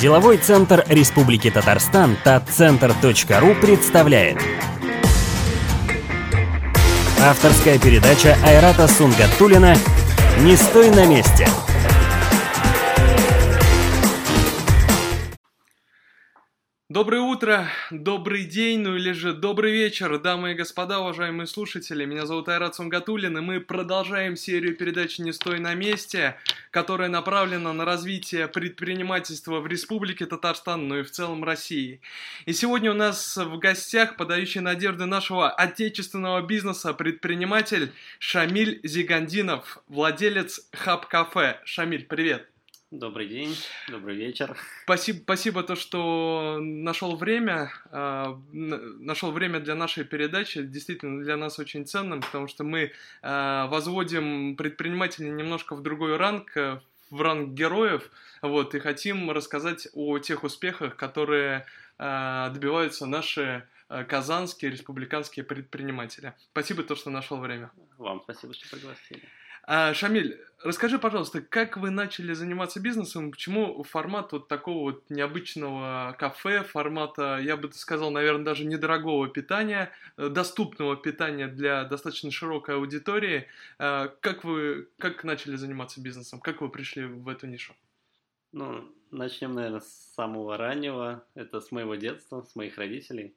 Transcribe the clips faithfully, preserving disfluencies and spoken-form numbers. Деловой центр Республики Татарстан Татцентр.ру представляет авторская передача Айрата Сунгатуллина «Не стой на месте». Доброе утро, добрый день, ну или же добрый вечер, дамы и господа, уважаемые слушатели. Меня зовут Айрат Сунгатуллин, и мы продолжаем серию передач «Не стой на месте», которая направлена на развитие предпринимательства в Республике Татарстан, ну и в целом России. И сегодня у нас в гостях подающий надежды нашего отечественного бизнеса предприниматель Шамиль Зигантдинов, владелец эйч ю би Cafe. Шамиль, привет. Добрый день, добрый вечер. Спасибо, спасибо то, что нашел время, э, нашел время для нашей передачи, действительно для нас очень ценным, потому что мы э, возводим предпринимателей немножко в другой ранг, в ранг героев, вот, и хотим рассказать о тех успехах, которые э, добиваются наши казанские, республиканские предприниматели. Спасибо то, что нашел время. Вам спасибо, что пригласили. Шамиль, расскажи, пожалуйста, как вы начали заниматься бизнесом, почему формат вот такого вот необычного кафе, формата, я бы сказал, наверное, даже недорогого питания, доступного питания для достаточно широкой аудитории, как вы как начали заниматься бизнесом, как вы пришли в эту нишу? Ну, начнем, наверное, с самого раннего, это с моего детства, с моих родителей,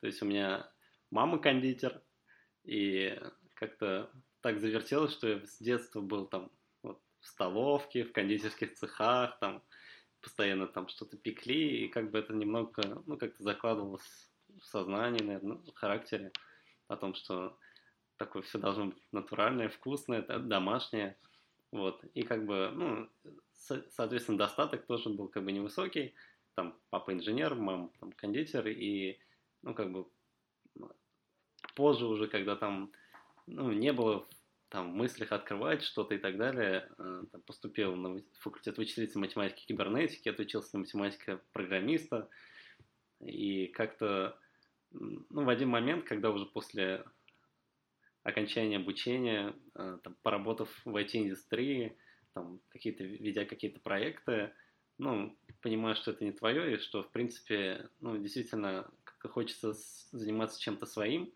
то есть у меня мама кондитер, и как-то... так завертелось, что я с детства был там вот, в столовке, в кондитерских цехах, там постоянно там что-то пекли, и как бы это немного, ну, как-то закладывалось в сознании, наверное, в характере, о том, что такое все должно быть натуральное, вкусное, домашнее, вот, и как бы, ну, со- соответственно, достаток тоже был как бы невысокий, там папа инженер, мама там кондитер, и, ну, как бы позже уже, когда там ну, не было там в мыслях открывать что-то и так далее. Там, поступил на факультет вычислительной математики и кибернетики, отучился на математика программиста. И как-то ну, в один момент, когда уже после окончания обучения, там, поработав в ай ти-индустрии, там, какие-то, ведя какие-то проекты, ну, понимаю, что это не твое, и что, в принципе, ну, действительно, хочется заниматься чем-то своим,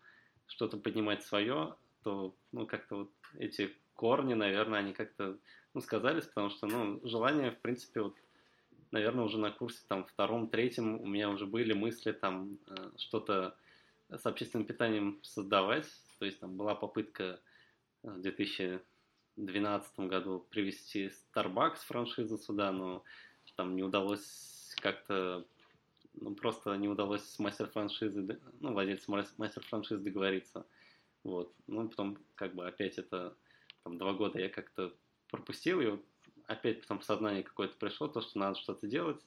что-то поднимать свое, то, ну, как-то вот эти корни, наверное, они как-то, ну, сказались, потому что, ну, желание, в принципе, вот, наверное, уже на курсе, там, втором, третьем у меня уже были мысли, там, что-то с общественным питанием создавать, то есть, там, была попытка в две тысячи двенадцатом году привести Starbucks франшизу сюда, но там не удалось как-то, ну, просто не удалось с мастер-франшизой, ну, владельцем мастер-франшизы договориться. Вот. Ну, потом, как бы, опять это, там, два года я как-то пропустил, и вот опять потом в сознание какое-то пришло, то, что надо что-то делать,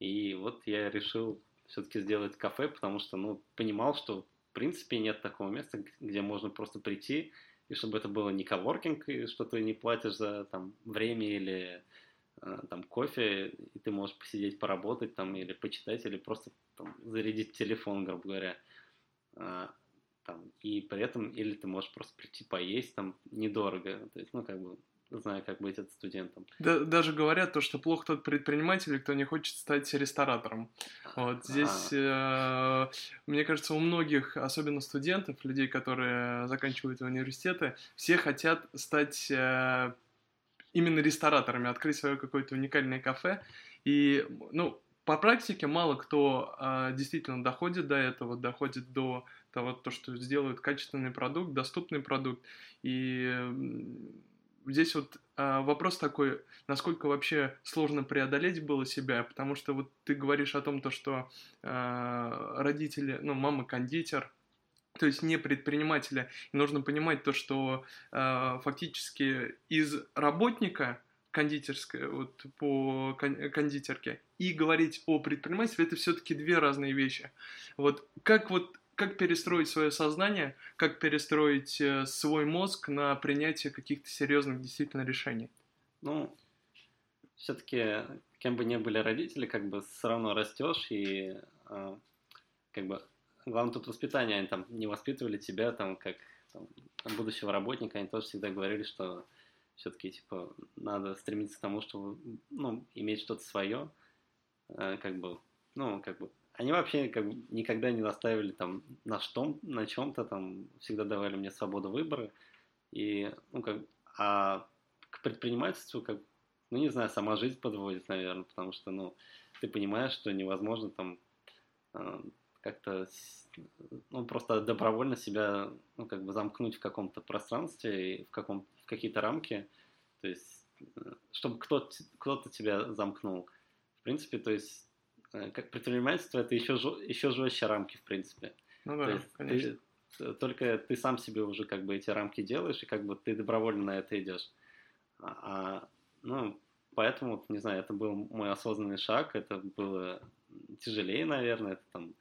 и вот я решил все-таки сделать кафе, потому что, ну, понимал, что, в принципе, нет такого места, где можно просто прийти, и чтобы это было не коворкинг, и что ты не платишь за, там, время или, там, кофе, и ты можешь посидеть, поработать, там, или почитать, или просто, там, зарядить телефон, грубо говоря, там, и при этом, или ты можешь просто прийти поесть, там, недорого, то есть, ну, как бы, знаю, как быть от студентом. Да, даже говорят то, что плох тот предприниматель, кто не хочет стать ресторатором. Вот здесь, э, мне кажется, у многих, особенно студентов, людей, которые заканчивают университеты, все хотят стать... Э, именно рестораторами, открыть свое какое-то уникальное кафе. И, ну, по практике мало кто э, действительно доходит до этого, доходит до того, то, что сделают качественный продукт, доступный продукт. И э, здесь вот э, вопрос такой, насколько вообще сложно преодолеть было себя, потому что вот ты говоришь о том, то, что э, родители, ну, мама кондитер, то есть не предпринимателя. И нужно понимать то, что э, фактически из работника кондитерской, вот по кон- кондитерке, и говорить о предпринимательстве, это все-таки две разные вещи. Вот как, вот, как перестроить свое сознание, как перестроить э, свой мозг на принятие каких-то серьезных действительно решений? Ну, все-таки, кем бы ни были родители, как бы все равно растешь и э, как бы... Главное тут воспитание, они там не воспитывали тебя там как там, будущего работника, они тоже всегда говорили, что все-таки типа надо стремиться к тому, чтобы ну, иметь что-то свое, как бы, ну, как бы, они вообще как бы никогда не настаивали там на что, на чем-то там, всегда давали мне свободу выбора, и, ну, как, а к предпринимательству, как, ну, не знаю, сама жизнь подводит, наверное, потому что, ну, ты понимаешь, что невозможно там как-то, ну, просто добровольно себя, ну, как бы замкнуть в каком-то пространстве и в, каком, в какие-то рамки, то есть, чтобы кто-то, кто-то тебя замкнул. В принципе, то есть, как предпринимательство, это еще, еще жестче рамки, в принципе. Ну да, конечно. Ты, только ты сам себе уже, как бы, эти рамки делаешь, и, как бы, ты добровольно на это идешь. А, ну, поэтому, не знаю, это был мой осознанный шаг, это было тяжелее, наверное, это там...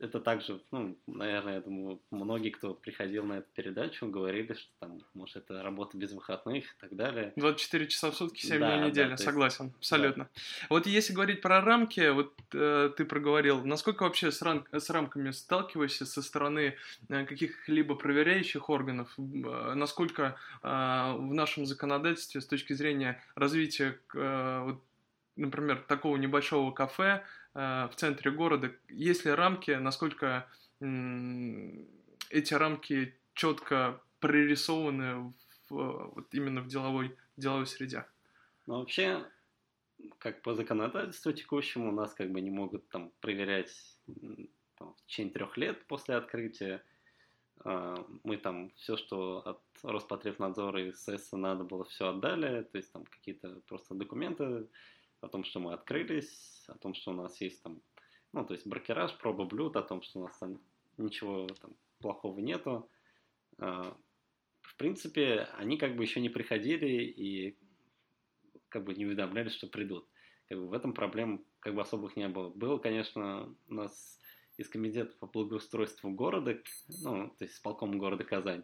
Это также, ну, наверное, я думаю, многие, кто приходил на эту передачу, говорили, что там, может, это работа без выходных и так далее. двадцать четыре часа в сутки, семь дней в неделю, да, согласен, есть... абсолютно. Да. Вот если говорить про рамки, вот э, ты проговорил, насколько вообще с, рам- с рамками сталкиваешься со стороны э, каких-либо проверяющих органов, э, насколько э, в нашем законодательстве с точки зрения развития, э, вот, например, такого небольшого кафе, в центре города, есть ли рамки, насколько м- эти рамки четко прорисованы в, вот именно в деловой, деловой среде? Ну, вообще, как по законодательству текущему, нас как бы не могут там проверять там, в течение трех лет после открытия. Мы там все, что от Роспотребнадзора и СС надо было, все отдали, то есть там какие-то просто документы о том, что мы открылись, о том, что у нас есть там, ну, то есть брокераж, проба блюд, о том, что у нас там ничего там плохого нету. В принципе, они как бы еще не приходили и как бы не уведомляли, что придут. Как бы в этом проблем как бы особых не было. Было, конечно, у нас из комитета по благоустройству города, ну, то есть с полком города Казань,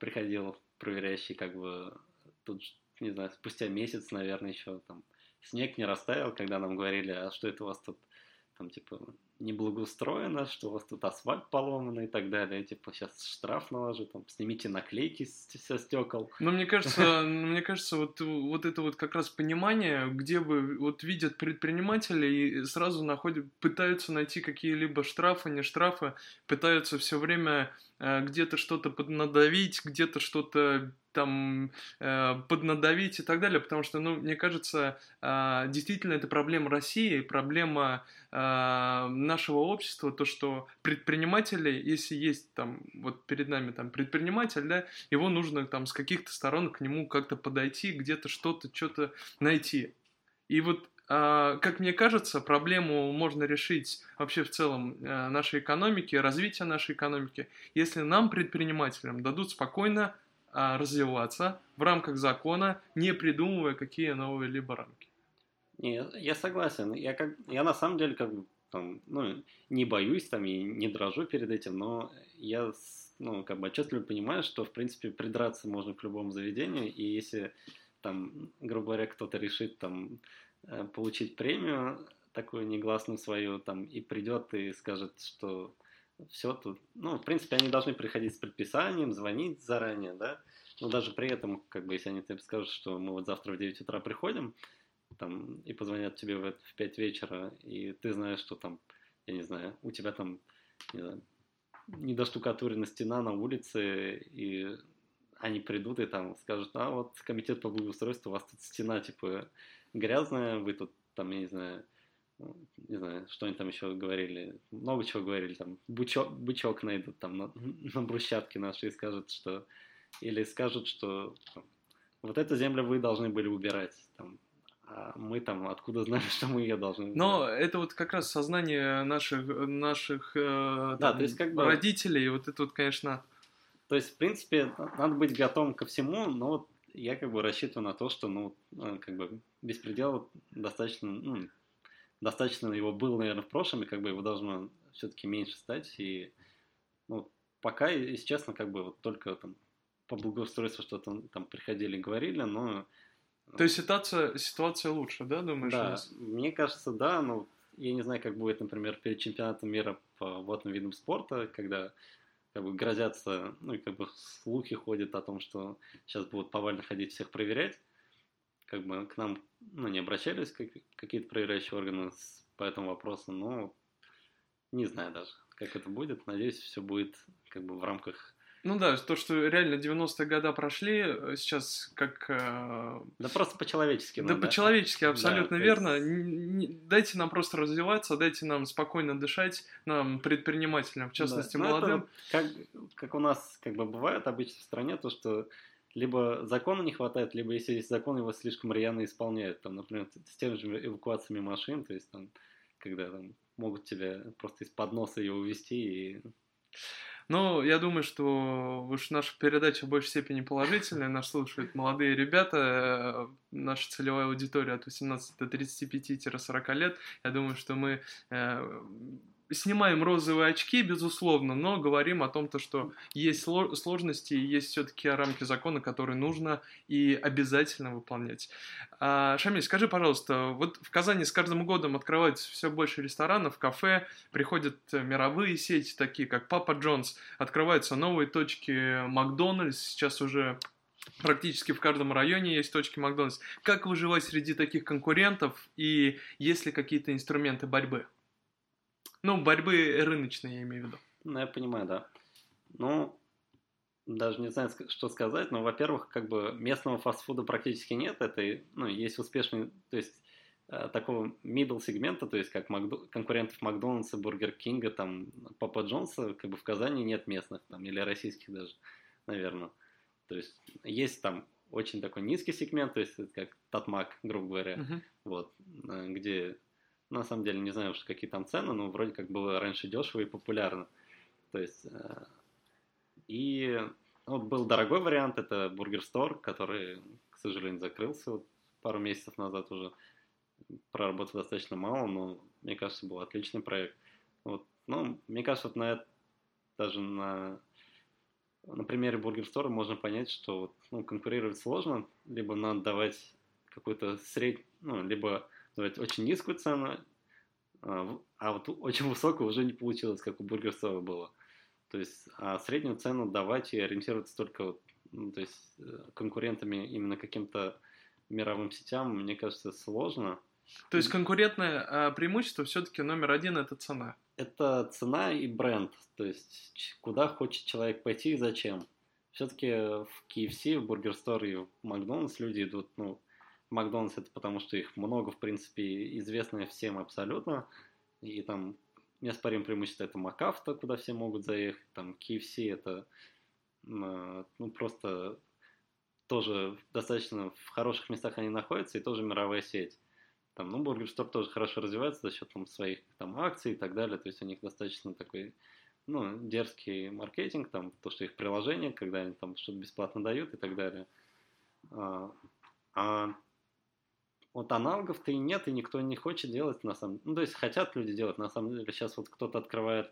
приходил проверяющий как бы тут, не знаю, спустя месяц, наверное, еще там снег не растаял, когда нам говорили, а что это у вас тут, там, типа, неблагоустроено, что у вас тут асфальт поломан и так далее, типа, сейчас штраф наложу, там, снимите наклейки со стекол. Но мне кажется, мне кажется, вот, вот это вот как раз понимание, где бы, вот, видят предприниматели и сразу находят, пытаются найти какие-либо штрафы, не штрафы, пытаются все время где-то что-то поднадавить, где-то что-то там э, поднадавить и так далее, потому что, ну, мне кажется, э, действительно это проблема России, проблема э, нашего общества, то, что предприниматели, если есть там, вот перед нами там предприниматель, да, его нужно там с каких-то сторон к нему как-то подойти, где-то что-то, что-то найти. И вот, э, как мне кажется, проблему можно решить вообще в целом э, нашей экономики, развития нашей экономики, если нам, предпринимателям, дадут спокойно развиваться в рамках закона, не придумывая какие новые либо рамки. Нет, я согласен. Я, как, я на самом деле как бы там, ну, не боюсь там и не дрожу перед этим, но я, ну, как бы отчетливо понимаю, что в принципе придраться можно к любому заведению, и если там, грубо говоря, кто-то решит там получить премию такую негласную свою там и придет и скажет, что все тут. Ну, в принципе, они должны приходить с предписанием, звонить заранее, да. Но даже при этом, как бы, если они тебе скажут, что мы вот завтра в девять утра приходим, там, и позвонят тебе в пять вечера, и ты знаешь, что там, я не знаю, у тебя там, не знаю, недоштукатурена стена на улице, и они придут и там скажут, а вот комитет по благоустройству, у вас тут стена, типа, грязная, вы тут, там, я не знаю, не знаю, что они там еще говорили, много чего говорили, там, бычок, бычок найдут там на, на брусчатке нашей и скажут, что, или скажут, что там, вот эту землю вы должны были убирать, там, а мы там откуда знаем, что мы ее должны убирать. Но это вот как раз сознание наших, наших э, там, да, то есть как бы родителей, вот это вот, конечно... То есть, в принципе, надо быть готовым ко всему, но вот я как бы рассчитываю на то, что, ну, как бы беспредел достаточно... Ну, достаточно его было, наверное, в прошлом, и как бы его должно все-таки меньше стать. И, ну, пока, если честно, как бы вот только там по благоустройству что-то там приходили и говорили, но... То есть ситуация, ситуация лучше, да, думаешь? Да, мне кажется, да, но я не знаю, как будет, например, перед чемпионатом мира по водным видам спорта, когда как бы грозятся, ну, и как бы слухи ходят о том, что сейчас будут повально ходить всех проверять. как бы к нам, ну, не обращались как, какие-то проверяющие органы с, по этому вопросу, но не знаю даже, как это будет. Надеюсь, все будет как бы в рамках... Ну да, то, что реально девяностые годы прошли, сейчас как... Да просто по-человечески. Да, да? По-человечески, абсолютно да, верно. Есть... Не, не, дайте нам просто развиваться, дайте нам спокойно дышать, нам, предпринимателям, в частности, да. молодым. Как, как у нас как бы бывает обычно в стране, то, что либо закона не хватает, либо если есть закон, его слишком рьяно исполняют. Там, например, с теми же эвакуациями машин, то есть там, когда там, могут тебя просто из-под носа ее увезти и... Ну, я думаю, что уж наша передача в большей степени положительная, нас слушают молодые ребята, наша целевая аудитория от восемнадцати до тридцати пяти - сорока лет. Я думаю, что мы э, снимаем розовые очки, безусловно, но говорим о том, то, что есть сложности, есть все-таки рамки закона, которые нужно и обязательно выполнять. А, Шамиль, скажи, пожалуйста, вот в Казани с каждым годом открываются все больше ресторанов, кафе, приходят мировые сети, такие как Папа Джонс, открываются новые точки Макдональдс, сейчас уже практически в каждом районе есть точки Макдональдс. Как выживать среди таких конкурентов и есть ли какие-то инструменты борьбы? Ну, борьбы рыночные, я имею в виду. Ну, я понимаю, да. Ну, даже не знаю, что сказать, но, во-первых, как бы местного фастфуда практически нет. Это, ну, есть успешный, то есть, такого middle сегмента, то есть, как Макдо... конкурентов Макдональдса, Бургер Кинга, там, Папа Джонса, как бы в Казани нет местных, там, или российских даже, наверное. То есть, есть там очень такой низкий сегмент, то есть, как Татмак, грубо говоря, uh-huh. вот, где... На самом деле, не знаю уж, какие там цены, но вроде как было раньше дешево и популярно. То есть, э, и вот был дорогой вариант, это Burger Store, который, к сожалению, закрылся вот пару месяцев назад уже. Проработал достаточно мало, но, мне кажется, был отличный проект. Вот, ну, мне кажется, вот на, даже на, на примере Burger Store можно понять, что вот, ну, конкурировать сложно, либо надо давать какую-то среднюю, ну, либо... очень низкую цену, а вот очень высокую уже не получилось, как у Burger Store было. То есть, а среднюю цену давать и ориентироваться только ну, то есть, конкурентами именно каким-то мировым сетям, мне кажется, сложно. То есть, конкурентное преимущество все-таки номер один – это цена? Это цена и бренд, то есть, куда хочет человек пойти и зачем. Все-таки в кей эф си, в Burger Store и в Макдональдс люди идут, ну, Макдональдс это потому, что их много, в принципе, известные всем абсолютно. И там неоспорим преимущество это МакАвто, куда все могут заехать. Там кей эф си это ну, просто тоже достаточно в хороших местах они находятся, и тоже мировая сеть. Там, ну, Burger Store тоже хорошо развивается за счет там, своих там, акций и так далее. То есть у них достаточно такой ну, дерзкий маркетинг, там, то, что их приложение, когда они там что-то бесплатно дают и так далее. А вот аналогов-то и нет, и никто не хочет делать, на самом деле. Ну, то есть хотят люди делать, на самом деле. Сейчас вот кто-то открывает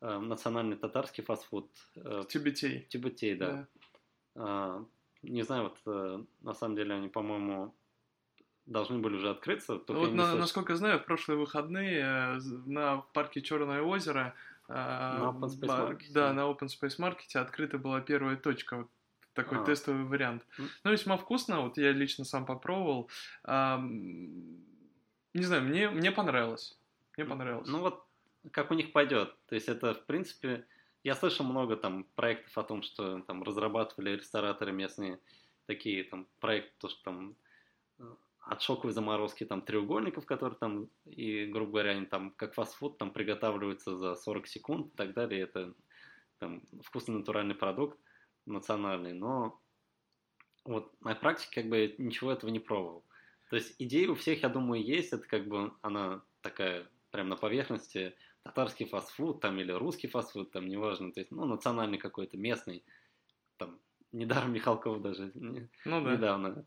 э, национальный татарский фастфуд. Э, Тибетей. Тибетей, да. да. Э, не знаю, вот э, на самом деле они, по-моему, должны были уже открыться. Вот, на, насколько я знаю, в прошлые выходные э, на парке Черное озеро... Э, на Open Space бар, Market. Да, на Open Space Market открыта была первая точка. Такой а. тестовый вариант. Ну, весьма вкусно. Вот я лично сам попробовал. А, не знаю, мне, мне понравилось. Мне понравилось. Ну, вот как у них пойдет. То есть это, в принципе... Я слышал много там проектов о том, что там разрабатывали рестораторы местные. Такие там проекты, то, что там от шоковой заморозки там треугольников, которые там, и, грубо говоря, они там как фастфуд там приготавливаются за сорок секунд и так далее. Это там вкусный натуральный продукт. Национальный, но вот на практике как бы ничего этого не пробовал. То есть идея у всех, я думаю, есть, это как бы она такая прям на поверхности, татарский фастфуд там или русский фастфуд, там неважно, то есть, ну, национальный какой-то, местный, там, недаром Михалков даже ну, да. недавно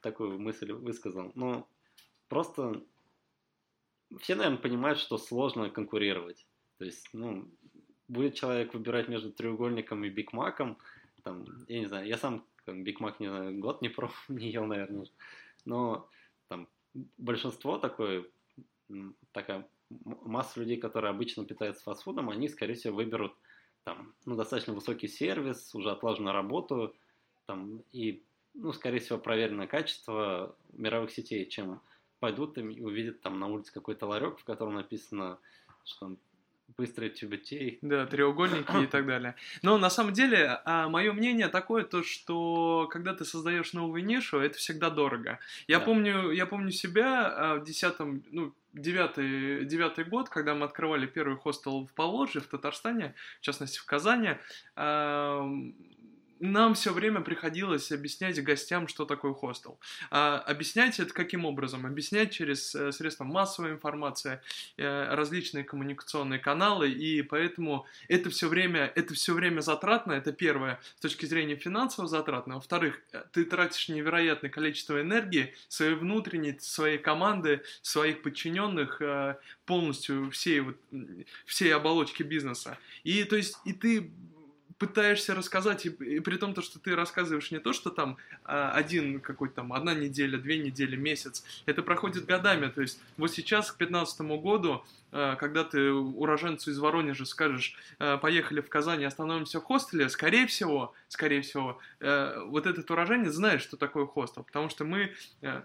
такую мысль высказал. Ну, просто все, наверное, понимают, что сложно конкурировать. То есть, ну, будет человек выбирать между треугольником и Биг Маком, там, я не знаю, я сам там, Биг Мак, не знаю, год не пробовал, не ел, наверное, но там большинство такое, такая масса людей, которые обычно питаются фастфудом, они, скорее всего, выберут там, ну, достаточно высокий сервис, уже отлаженную работу, там, и ну, скорее всего, проверенное качество мировых сетей, чем пойдут и увидят там на улице какой-то ларек, в котором написано, что быстрый Тибетей. Да, треугольники и так далее. Но на самом деле, мое мнение такое, то, что когда ты создаешь новую нишу, это всегда дорого. Я, да. помню, я помню себя в десятом, ну, Девятый, девятый год, когда мы открывали первый хостел в Поволжье, в Татарстане, в частности в Казани, э- нам все время приходилось объяснять гостям, что такое хостел. А, объяснять это каким образом? Объяснять через э, средства массовой информации, э, различные коммуникационные каналы, и поэтому это все время, это все время затратно, это первое, с точки зрения финансово затратно. Во-вторых, ты тратишь невероятное количество энергии, своей внутренней, своей команды, своих подчиненных, э, полностью всей, вот, всей оболочки бизнеса. И, то есть, и ты пытаешься рассказать, и, и при том, то, что ты рассказываешь не то, что там а, один какой-то там, одна неделя, две недели, месяц, это проходит годами, то есть вот сейчас, к пятнадцатому году, а, когда ты уроженцу из Воронежа скажешь, а, поехали в Казань, остановимся в хостеле, скорее всего, скорее всего, а, вот этот уроженец знает, что такое хостел, потому что мы... А,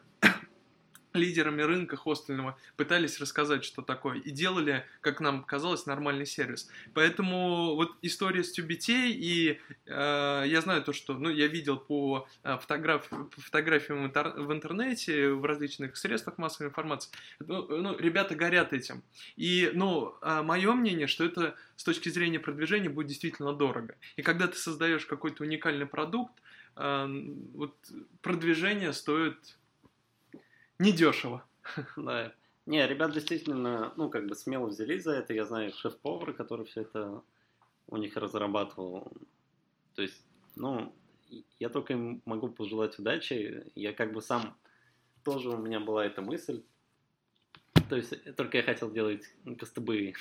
лидерами рынка хостельного пытались рассказать, что такое, и делали, как нам казалось, нормальный сервис. Поэтому вот история с Тибетей, и э, я знаю то, что, ну, я видел по, э, фотограф, по фотографиям в интернете, в различных средствах массовой информации, ну, ну ребята горят этим. И, ну, э, мое мнение, что это с точки зрения продвижения будет действительно дорого. И когда ты создаешь какой-то уникальный продукт, э, вот продвижение стоит... недешево. Да. Не, ребят действительно, ну, как бы смело взялись за это. Я знаю шеф-повара, который все это у них разрабатывал. То есть, ну, я только им могу пожелать удачи. Я как бы сам, тоже у меня была эта мысль. То есть, только я хотел делать кастыбы.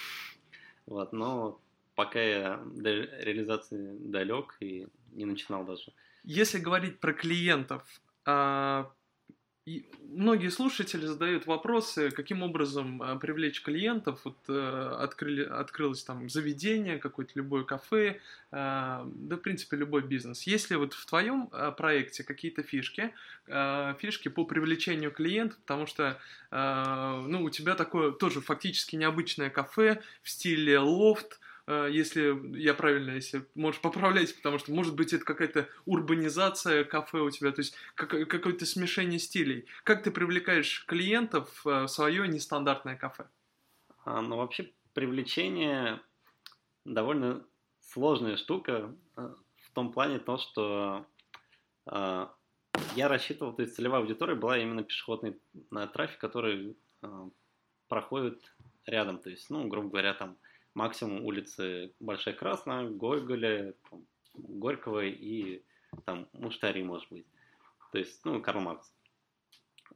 Вот, но пока я до реализации далек и не начинал даже. Если говорить про клиентов, а... И многие слушатели задают вопросы, каким образом э, привлечь клиентов. Вот, э, открыли, открылось там заведение, какое-то любое кафе, э, да, в принципе, любой бизнес. Есть ли вот в твоем э, проекте какие-то фишки, э, фишки по привлечению клиентов, потому что э, ну, у тебя такое тоже фактически необычное кафе в стиле лофт, если я правильно, если можешь поправлять, потому что, может быть, это какая-то урбанизация кафе у тебя, то есть как- какое-то смешение стилей. Как ты привлекаешь клиентов в свое нестандартное кафе? А, ну, вообще, привлечение довольно сложная штука в том плане, то, что а, я рассчитывал, то есть целевая аудитория была именно пешеходный трафик, который а, проходит рядом, то есть, ну, грубо говоря, там максимум улицы Большая Красная, Гоголя, там, Горького и там Муштари, может быть. То есть, ну, Карл Маркс.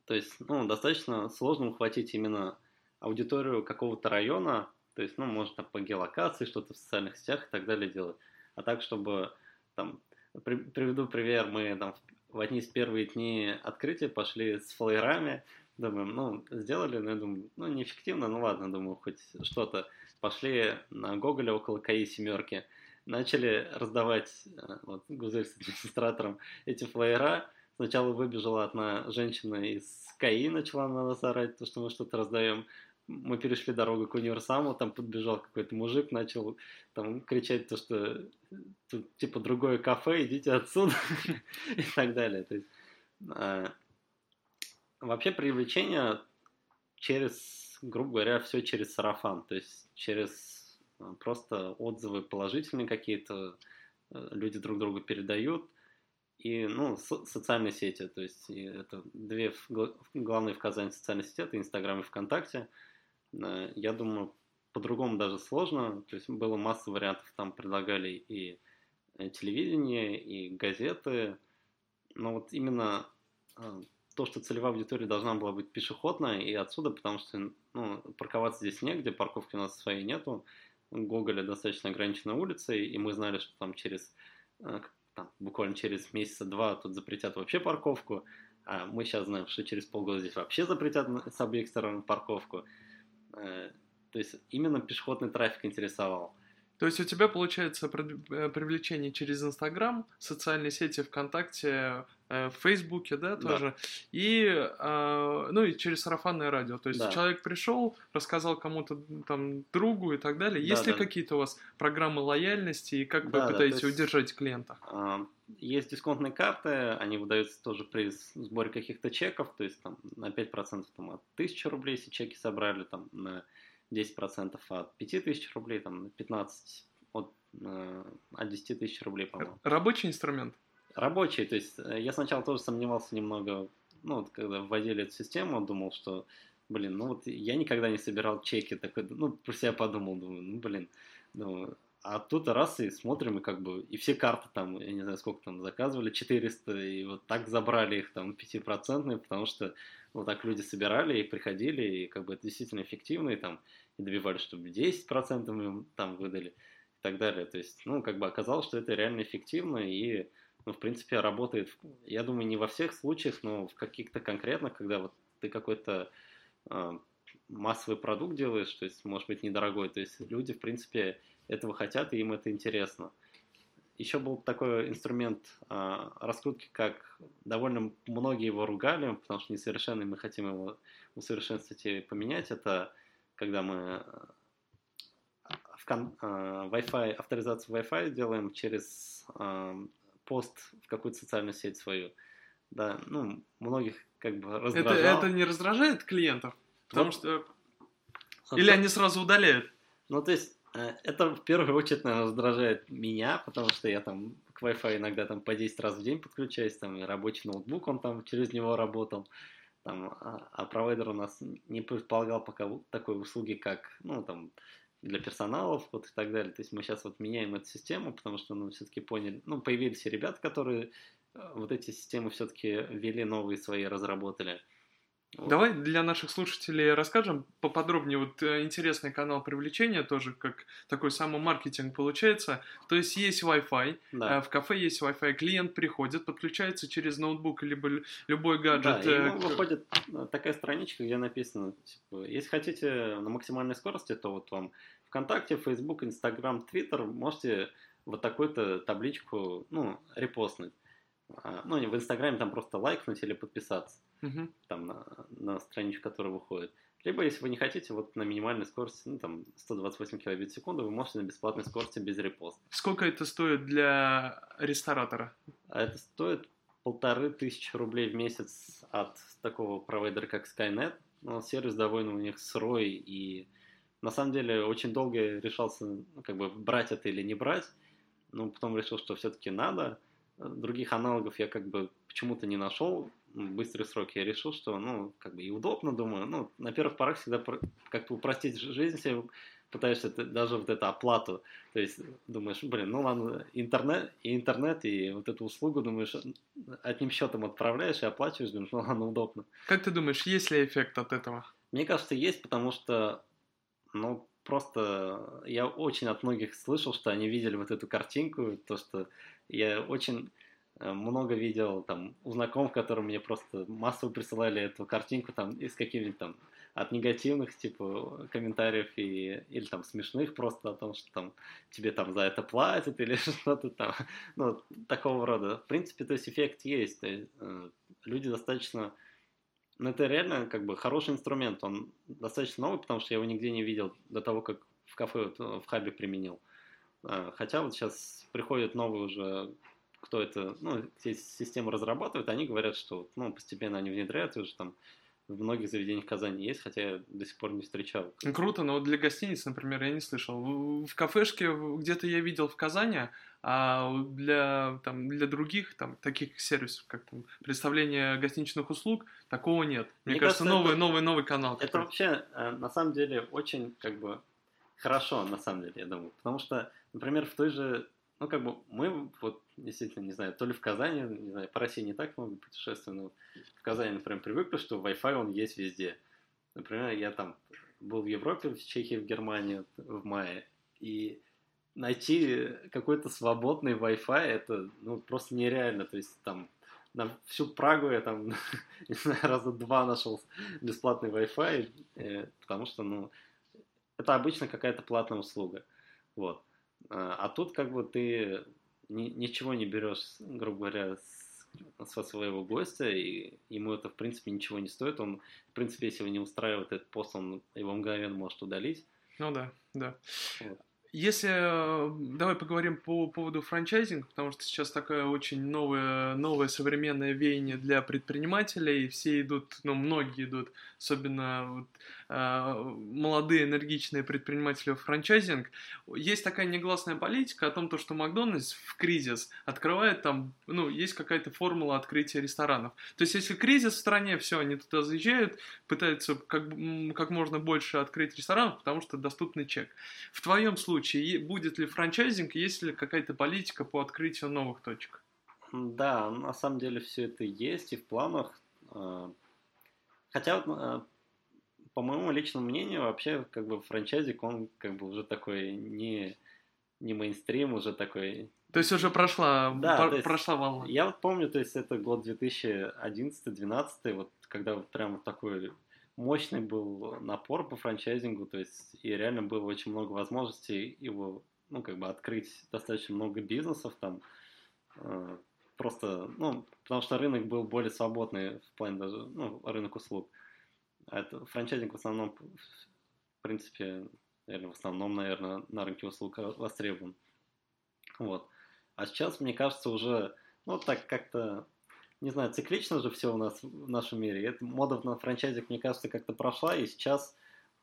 То есть, ну, достаточно сложно ухватить именно аудиторию какого-то района. То есть, ну, можно по геолокации, что-то в социальных сетях и так далее делать. А так, чтобы, там, при, приведу пример, мы там в одни из первых дней открытия пошли с флайерами. Думаем, ну, сделали, но я думаю, ну, неэффективно, ну, ладно, думаю, хоть что-то. Пошли на Гоголя около Каи-семерки, начали раздавать, вот, Гузель с администратором, эти флайера. Сначала выбежала одна женщина из Каи, начала на нас орать, то, что мы что-то раздаем. Мы перешли дорогу к универсаму, там подбежал какой-то мужик, начал там кричать, то, что тут, типа, другое кафе, идите отсюда и так далее. То есть, вообще привлечение через, грубо говоря, все через сарафан, то есть через просто отзывы положительные какие-то, люди друг другу передают, и, ну, со- социальные сети, то есть это две в- главные в Казани социальные сети, это Инстаграм и ВКонтакте. Я думаю, по-другому даже сложно, то есть было масса вариантов, там предлагали и телевидение, и газеты, но вот именно... то, что целевая аудитория должна была быть пешеходная и отсюда, потому что, ну, парковаться здесь негде, парковки у нас своей нету, Гоголя достаточно ограниченная улица, и мы знали, что там через, там, буквально через месяца-два тут запретят вообще парковку, а мы сейчас знаем, что через полгода здесь вообще запретят с обеих сторон парковку. То есть именно пешеходный трафик интересовал. То есть у тебя получается привлечение через Инстаграм, социальные сети, ВКонтакте, в Фейсбуке, да, тоже, да. И, э, ну, и через сарафанное радио, то есть да. человек пришел, рассказал кому-то, там, другу и так далее. Да, есть да. ли какие-то у вас программы лояльности, и как да, вы пытаетесь да, есть, удержать клиента? Э, есть дисконтные карты, они выдаются тоже при сборе каких-то чеков, то есть, там, на пять процентов там, от тысячи рублей, если чеки собрали, там, на десять процентов от пяти тысяч рублей, там, на пятнадцать процентов от, э, от десяти тысяч рублей, по-моему. Рабочий инструмент? Рабочий, то есть я сначала тоже сомневался немного, ну, вот, когда вводили эту систему, думал, что, блин, ну, вот я никогда не собирал чеки, такой, ну, про себя подумал, думаю, ну, блин, думаю, а тут раз и смотрим, и как бы, и все карты там, я не знаю, сколько там заказывали, четыреста, и вот так забрали их там пятипроцентные, потому что вот так люди собирали и приходили, и как бы это действительно эффективно, и там, и добивались, чтобы десять процентов им там выдали, и так далее, то есть, ну, как бы оказалось, что это реально эффективно, и ну, в принципе, работает, я думаю, не во всех случаях, но в каких-то конкретных, когда вот ты какой-то э, массовый продукт делаешь, то есть, может быть, недорогой, то есть люди, в принципе, этого хотят, и им это интересно. Еще был такой инструмент э, раскрутки, как довольно многие его ругали, потому что несовершенный, мы хотим его усовершенствовать и поменять, это когда мы в кон- э, Wi-Fi, авторизацию Wi-Fi делаем через... Э, пост в какую-то социальную сеть свою, да, ну, многих как бы раздражало. Это, это не раздражает клиентов? Потому вот. Что... Или вот. Они сразу удаляют? Ну, то есть, это в первую очередь, наверное, раздражает меня, потому что я там к Wi-Fi иногда там по десять раз в день подключаюсь, там, и рабочий ноутбук, он там через него работал, там, а, а провайдер у нас не предполагал пока такой услуги, как, ну, там, для персоналов, вот и так далее. То есть мы сейчас вот меняем эту систему, потому что, ну, все-таки поняли, ну, появились и ребята, которые вот эти системы все-таки ввели новые свои, разработали. Вот. Давай для наших слушателей расскажем поподробнее. Вот интересный канал привлечения тоже, как такой самомаркетинг получается. То есть есть Wi-Fi, да. в кафе есть Wi-Fi, клиент приходит, подключается через ноутбук либо любой гаджет. Да, и ему выходит такая страничка, где написано, типа, если хотите на максимальной скорости, то вот вам ВКонтакте, Facebook, Instagram, Twitter можете вот такую-то табличку, ну, репостнуть. Ну, в Инстаграме там просто лайкнуть или подписаться uh-huh. там на, на страничку, которая выходит. Либо, если вы не хотите, вот на минимальной скорости, ну, там, сто двадцать восемь килобит в секунду, вы можете на бесплатной скорости без репоста. Сколько это стоит для ресторатора? А это стоит полторы тысячи рублей в месяц от такого провайдера, как Skynet. Но сервис довольно у них сырой, и на самом деле очень долго решался, ну, как бы, брать это или не брать. Но потом решил, что все-таки надо. Других аналогов я как бы почему-то не нашел. В быстрый срок я решил, что, ну, как бы и удобно, думаю. Ну, на первых порах всегда как-то упростить жизнь себе, пытаешься даже вот эту оплату. То есть думаешь, блин, ну ладно, интернет, и интернет, и вот эту услугу, думаешь, одним счетом отправляешь и оплачиваешь, думаешь, ну ладно, удобно. Как ты думаешь, есть ли эффект от этого? Мне кажется, есть, потому что, ну, просто я очень от многих слышал, что они видели вот эту картинку, то, что я очень много видел там у знакомых, которые мне просто массово присылали эту картинку там из каких-нибудь там от негативных типа комментариев и, или там смешных просто о том, что там тебе там за это платят или что-то там, ну, такого рода. В принципе, то есть эффект есть, то есть, э, люди достаточно... Но это реально как бы хороший инструмент, он достаточно новый, потому что я его нигде не видел до того, как в кафе в хабе применил. Хотя вот сейчас приходят новые уже, кто это, ну, эти системы разрабатывают, они говорят, что, ну, постепенно они внедряют, уже там в многих заведениях Казани есть, хотя я до сих пор не встречал. Круто, но вот для гостиниц, например, я не слышал. В кафешке где-то я видел в Казани, а для, там, для других там, таких сервисов, как там, представление гостиничных услуг, такого нет. Мне, Мне кажется, кажется, новый, это... новый, новый канал. Это какой-то. Вообще, на самом деле, очень как бы хорошо, на самом деле, я думаю. Потому что, например, в той же... Ну, как бы мы, вот, действительно, не знаю, то ли в Казани, не знаю, по России не так много путешествий, но в Казани, например, привыкли, что Wi-Fi, он есть везде. Например, я там был в Европе, в Чехии, в Германии в мае, и найти какой-то свободный Wi-Fi, это, ну, просто нереально, то есть, там, на всю Прагу я там, не знаю, раза два нашел бесплатный Wi-Fi, потому что, ну, это обычно какая-то платная услуга, вот. А тут как бы ты ничего не берешь, грубо говоря, с со своего гостя, и ему это, в принципе, ничего не стоит. Он, в принципе, если его не устраивает этот пост, он его мгновенно может удалить. Ну да, да. Вот. Если... Давай поговорим по поводу франчайзинга, потому что сейчас такое очень новое, новое современное веяние для предпринимателей. Все идут, ну, многие идут, особенно вот, э, молодые энергичные предприниматели в франчайзинг. Есть такая негласная политика о том, что Макдональдс в кризис открывает там... Ну, есть какая-то формула открытия ресторанов. То есть, если кризис в стране, все, они туда заезжают, пытаются как, как можно больше открыть ресторанов, потому что доступный чек. В твоем случае будет ли франчайзинг, есть ли какая-то политика по открытию новых точек? Да, на самом деле все это есть и в планах. Хотя, по моему личному мнению, вообще как бы франчайзинг, он как бы уже такой не, не мейнстрим, уже такой... То есть уже прошла, да, пр- то есть, прошла волна. Я вот помню, то есть это год две тысячи одиннадцатый две тысячи двенадцатый, вот когда вот прям такой... Мощный был напор по франчайзингу, то есть и реально было очень много возможностей его, ну, как бы открыть достаточно много бизнесов там. Э, просто, ну, потому что рынок был более свободный в плане даже, ну, рынок услуг. А это франчайзинг в основном, в принципе, наверное, в основном, наверное, на рынке услуг востребован. Вот. А сейчас, мне кажется, уже, ну, так как-то... Не знаю, циклично же все у нас в нашем мире. Эта мода на франчайзинг, мне кажется, как-то прошла, и сейчас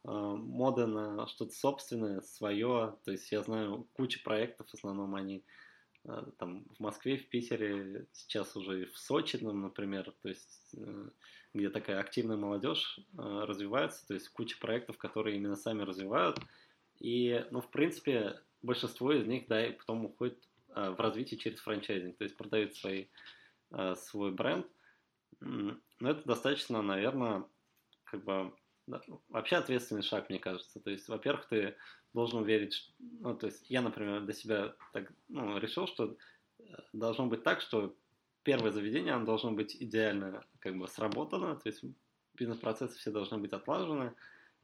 э, мода на что-то собственное, свое. То есть я знаю кучу проектов, в основном они э, там в Москве, в Питере, сейчас уже и в Сочи, например, то есть э, где такая активная молодежь э, развивается, то есть куча проектов, которые именно сами развивают. И, ну, в принципе, большинство из них, да, и потом уходит э, в развитие через франчайзинг, то есть продают свои... свой бренд, но это достаточно, наверное, как бы, да, вообще ответственный шаг, мне кажется. То есть, во-первых, ты должен верить, ну, то есть я, например, для себя так, ну, решил, что должно быть так, что первое заведение, оно должно быть идеально как бы сработано, то есть бизнес-процессы все должны быть отлажены,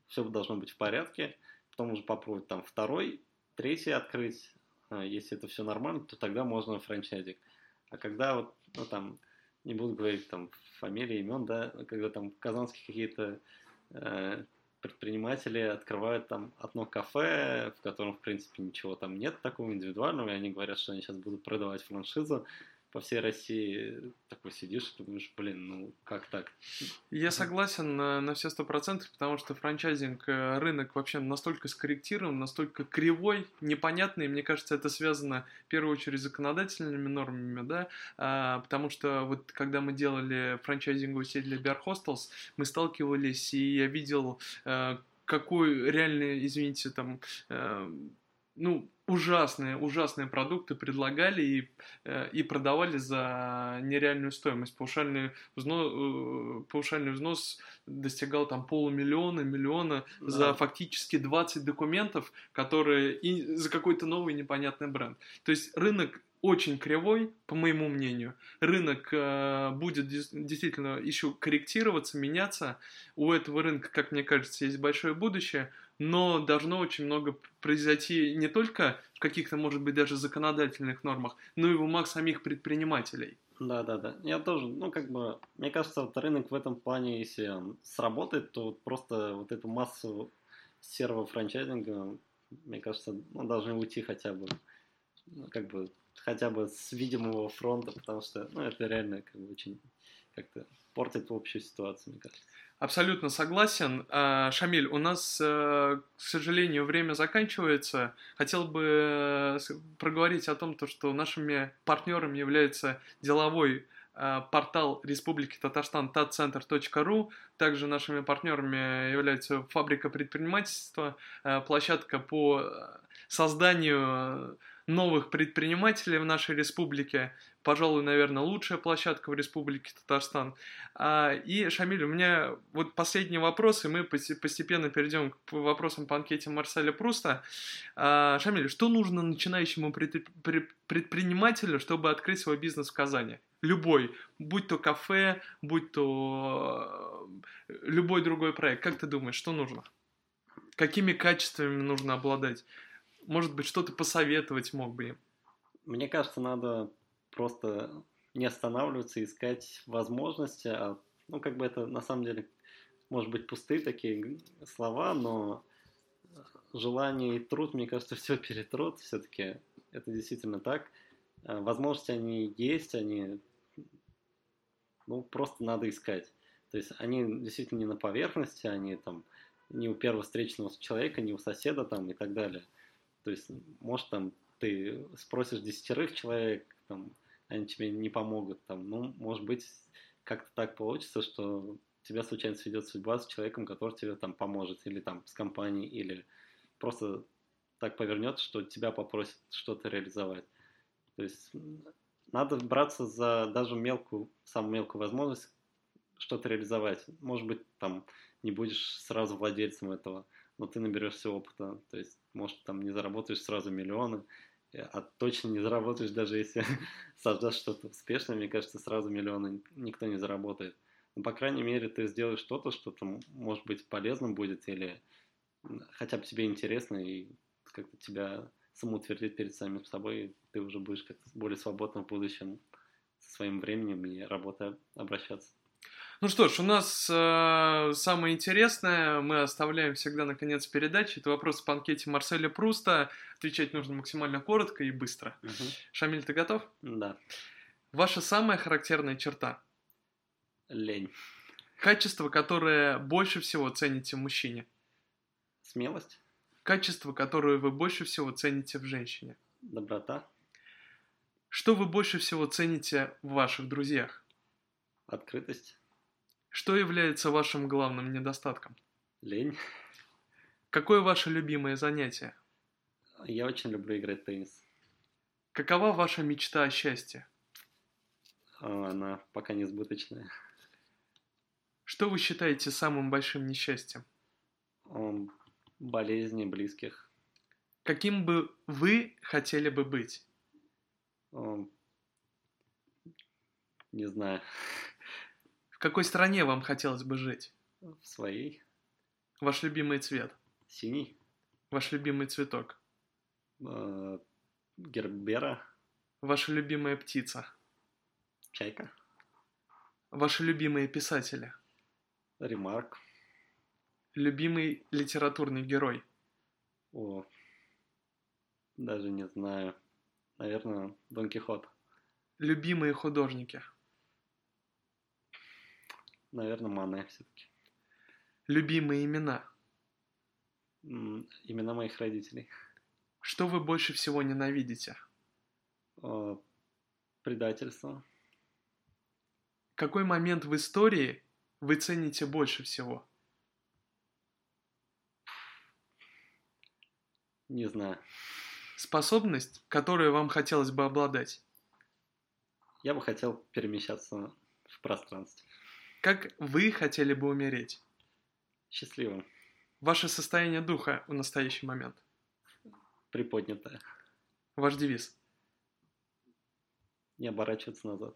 все должно быть в порядке, потом уже попробовать там второй, третий открыть, если это все нормально, то тогда можно франчайзинг. А когда вот, ну, там, не буду говорить там фамилии, имен, да, когда там казанские какие-то э, предприниматели открывают там одно кафе, в котором, в принципе, ничего там нет такого индивидуального, и они говорят, что они сейчас будут продавать франшизу по всей России, такой сидишь и думаешь, блин, ну как так? Я согласен на, на все сто процентов, потому что франчайзинг, рынок вообще настолько скорректирован, настолько кривой, непонятный, мне кажется, это связано в первую очередь с законодательными нормами, да, а, потому что вот когда мы делали франчайзинговую сеть для Bear Hostels, мы сталкивались, и я видел, а, какой реально, извините, там, а, ну, ужасные, ужасные продукты предлагали и, э, и продавали за нереальную стоимость. Паушальный взнос, э, паушальный взнос достигал там полумиллиона, миллиона, да, за фактически двадцать документов, которые и за какой-то новый непонятный бренд. То есть рынок очень кривой, по моему мнению. Рынок э, будет действительно еще корректироваться, меняться. У этого рынка, как мне кажется, есть большое будущее, но должно очень много произойти не только в каких-то, может быть, даже законодательных нормах, но и в умах самих предпринимателей. Да, да, да. Я тоже, ну, как бы, мне кажется, вот рынок в этом плане, если сработает, то вот просто вот эту массу серого франчайзинга, мне кажется, ну, должны уйти хотя бы, ну, как бы, хотя бы с видимого фронта, потому что, ну, это реально как бы очень как-то портит общую ситуацию, мне кажется. Абсолютно согласен. Шамиль, у нас, к сожалению, время заканчивается. Хотел бы проговорить о том, что нашими партнерами является деловой портал Республики Татарстан Татцентр точка ру. Также нашими партнерами является Фабрика предпринимательства, площадка по созданию новых предпринимателей в нашей республике. Пожалуй, наверное, лучшая площадка в Республике Татарстан. И, Шамиль, у меня вот последний вопрос, и мы постепенно перейдем к вопросам по анкете Марселя Пруста. Шамиль, что нужно начинающему предпринимателю, чтобы открыть свой бизнес в Казани? Любой, будь то кафе, будь то любой другой проект. Как ты думаешь, что нужно? Какими качествами нужно обладать? Может быть, что-то посоветовать мог бы им? Мне кажется, надо просто не останавливаться, искать возможности. А, ну, как бы это на самом деле, может быть, пустые такие слова, но желание и труд, мне кажется, все перетрут. Все-таки это действительно так. А, возможности они есть, они, ну, просто надо искать. То есть они действительно не на поверхности, они там не у первого встречного человека, не у соседа там и так далее. То есть, может, там ты спросишь десятерых человек, там, они тебе не помогут. Там, ну, может быть, как-то так получится, что тебя случайно сведет судьба с человеком, который тебе там поможет, или там с компанией, или просто так повернет, что тебя попросят что-то реализовать. То есть надо браться за даже мелкую, самую мелкую возможность что-то реализовать. Может быть, там не будешь сразу владельцем этого, но ты наберешься опыта. То есть, может, там не заработаешь сразу миллионы, а точно не заработаешь, даже если создашь что-то успешное, мне кажется, сразу миллионы никто не заработает. Но, по крайней мере, ты сделаешь что-то, что там, может быть, полезным будет, или хотя бы тебе интересно, и как-то тебя самоутвердит перед самим собой, и ты уже будешь как-то более свободно в будущем со своим временем и работой обращаться. Ну что ж, у нас э, самое интересное, мы оставляем всегда на конец передачи, это вопрос по анкете Марселя Пруста, отвечать нужно максимально коротко и быстро. Угу. Шамиль, ты готов? Да. Ваша самая характерная черта? Лень. Качество, которое больше всего цените в мужчине? Смелость. Качество, которое вы больше всего цените в женщине? Доброта. Что вы больше всего цените в ваших друзьях? Открытость. Что является вашим главным недостатком? Лень. Какое ваше любимое занятие? Я очень люблю играть в теннис. Какова ваша мечта о счастье? Она пока не сбыточная. Что вы считаете самым большим несчастьем? Болезни близких. Каким бы вы хотели бы быть? Не знаю. В какой стране вам хотелось бы жить? В своей. Ваш любимый цвет? Синий. Ваш любимый цветок? Э-э- гербера. Ваша любимая птица? Чайка. Ваши любимые писатели? Ремарк. Любимый литературный герой? О, даже не знаю. Наверное, Дон Кихот. Любимые художники? Наверное, Мане все-таки. Любимые имена? М- имена моих родителей. Что вы больше всего ненавидите? О, предательство. Какой момент в истории вы цените больше всего? Не знаю. Способность, которую вам хотелось бы обладать? Я бы хотел перемещаться в пространстве. Как вы хотели бы умереть? Счастливым. Ваше состояние духа в настоящий момент? Приподнятое. Ваш девиз? Не оборачиваться назад.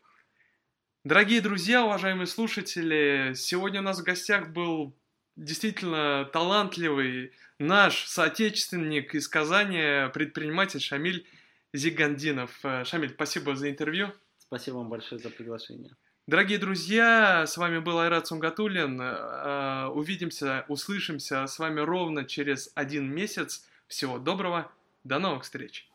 Дорогие друзья, уважаемые слушатели, сегодня у нас в гостях был действительно талантливый наш соотечественник из Казани, предприниматель Шамиль Зигантдинов. Шамиль, спасибо за интервью. Спасибо вам большое за приглашение. Дорогие друзья, с вами был Айрат Сунгатуллин. Увидимся, услышимся с вами ровно через один месяц. Всего доброго, до новых встреч!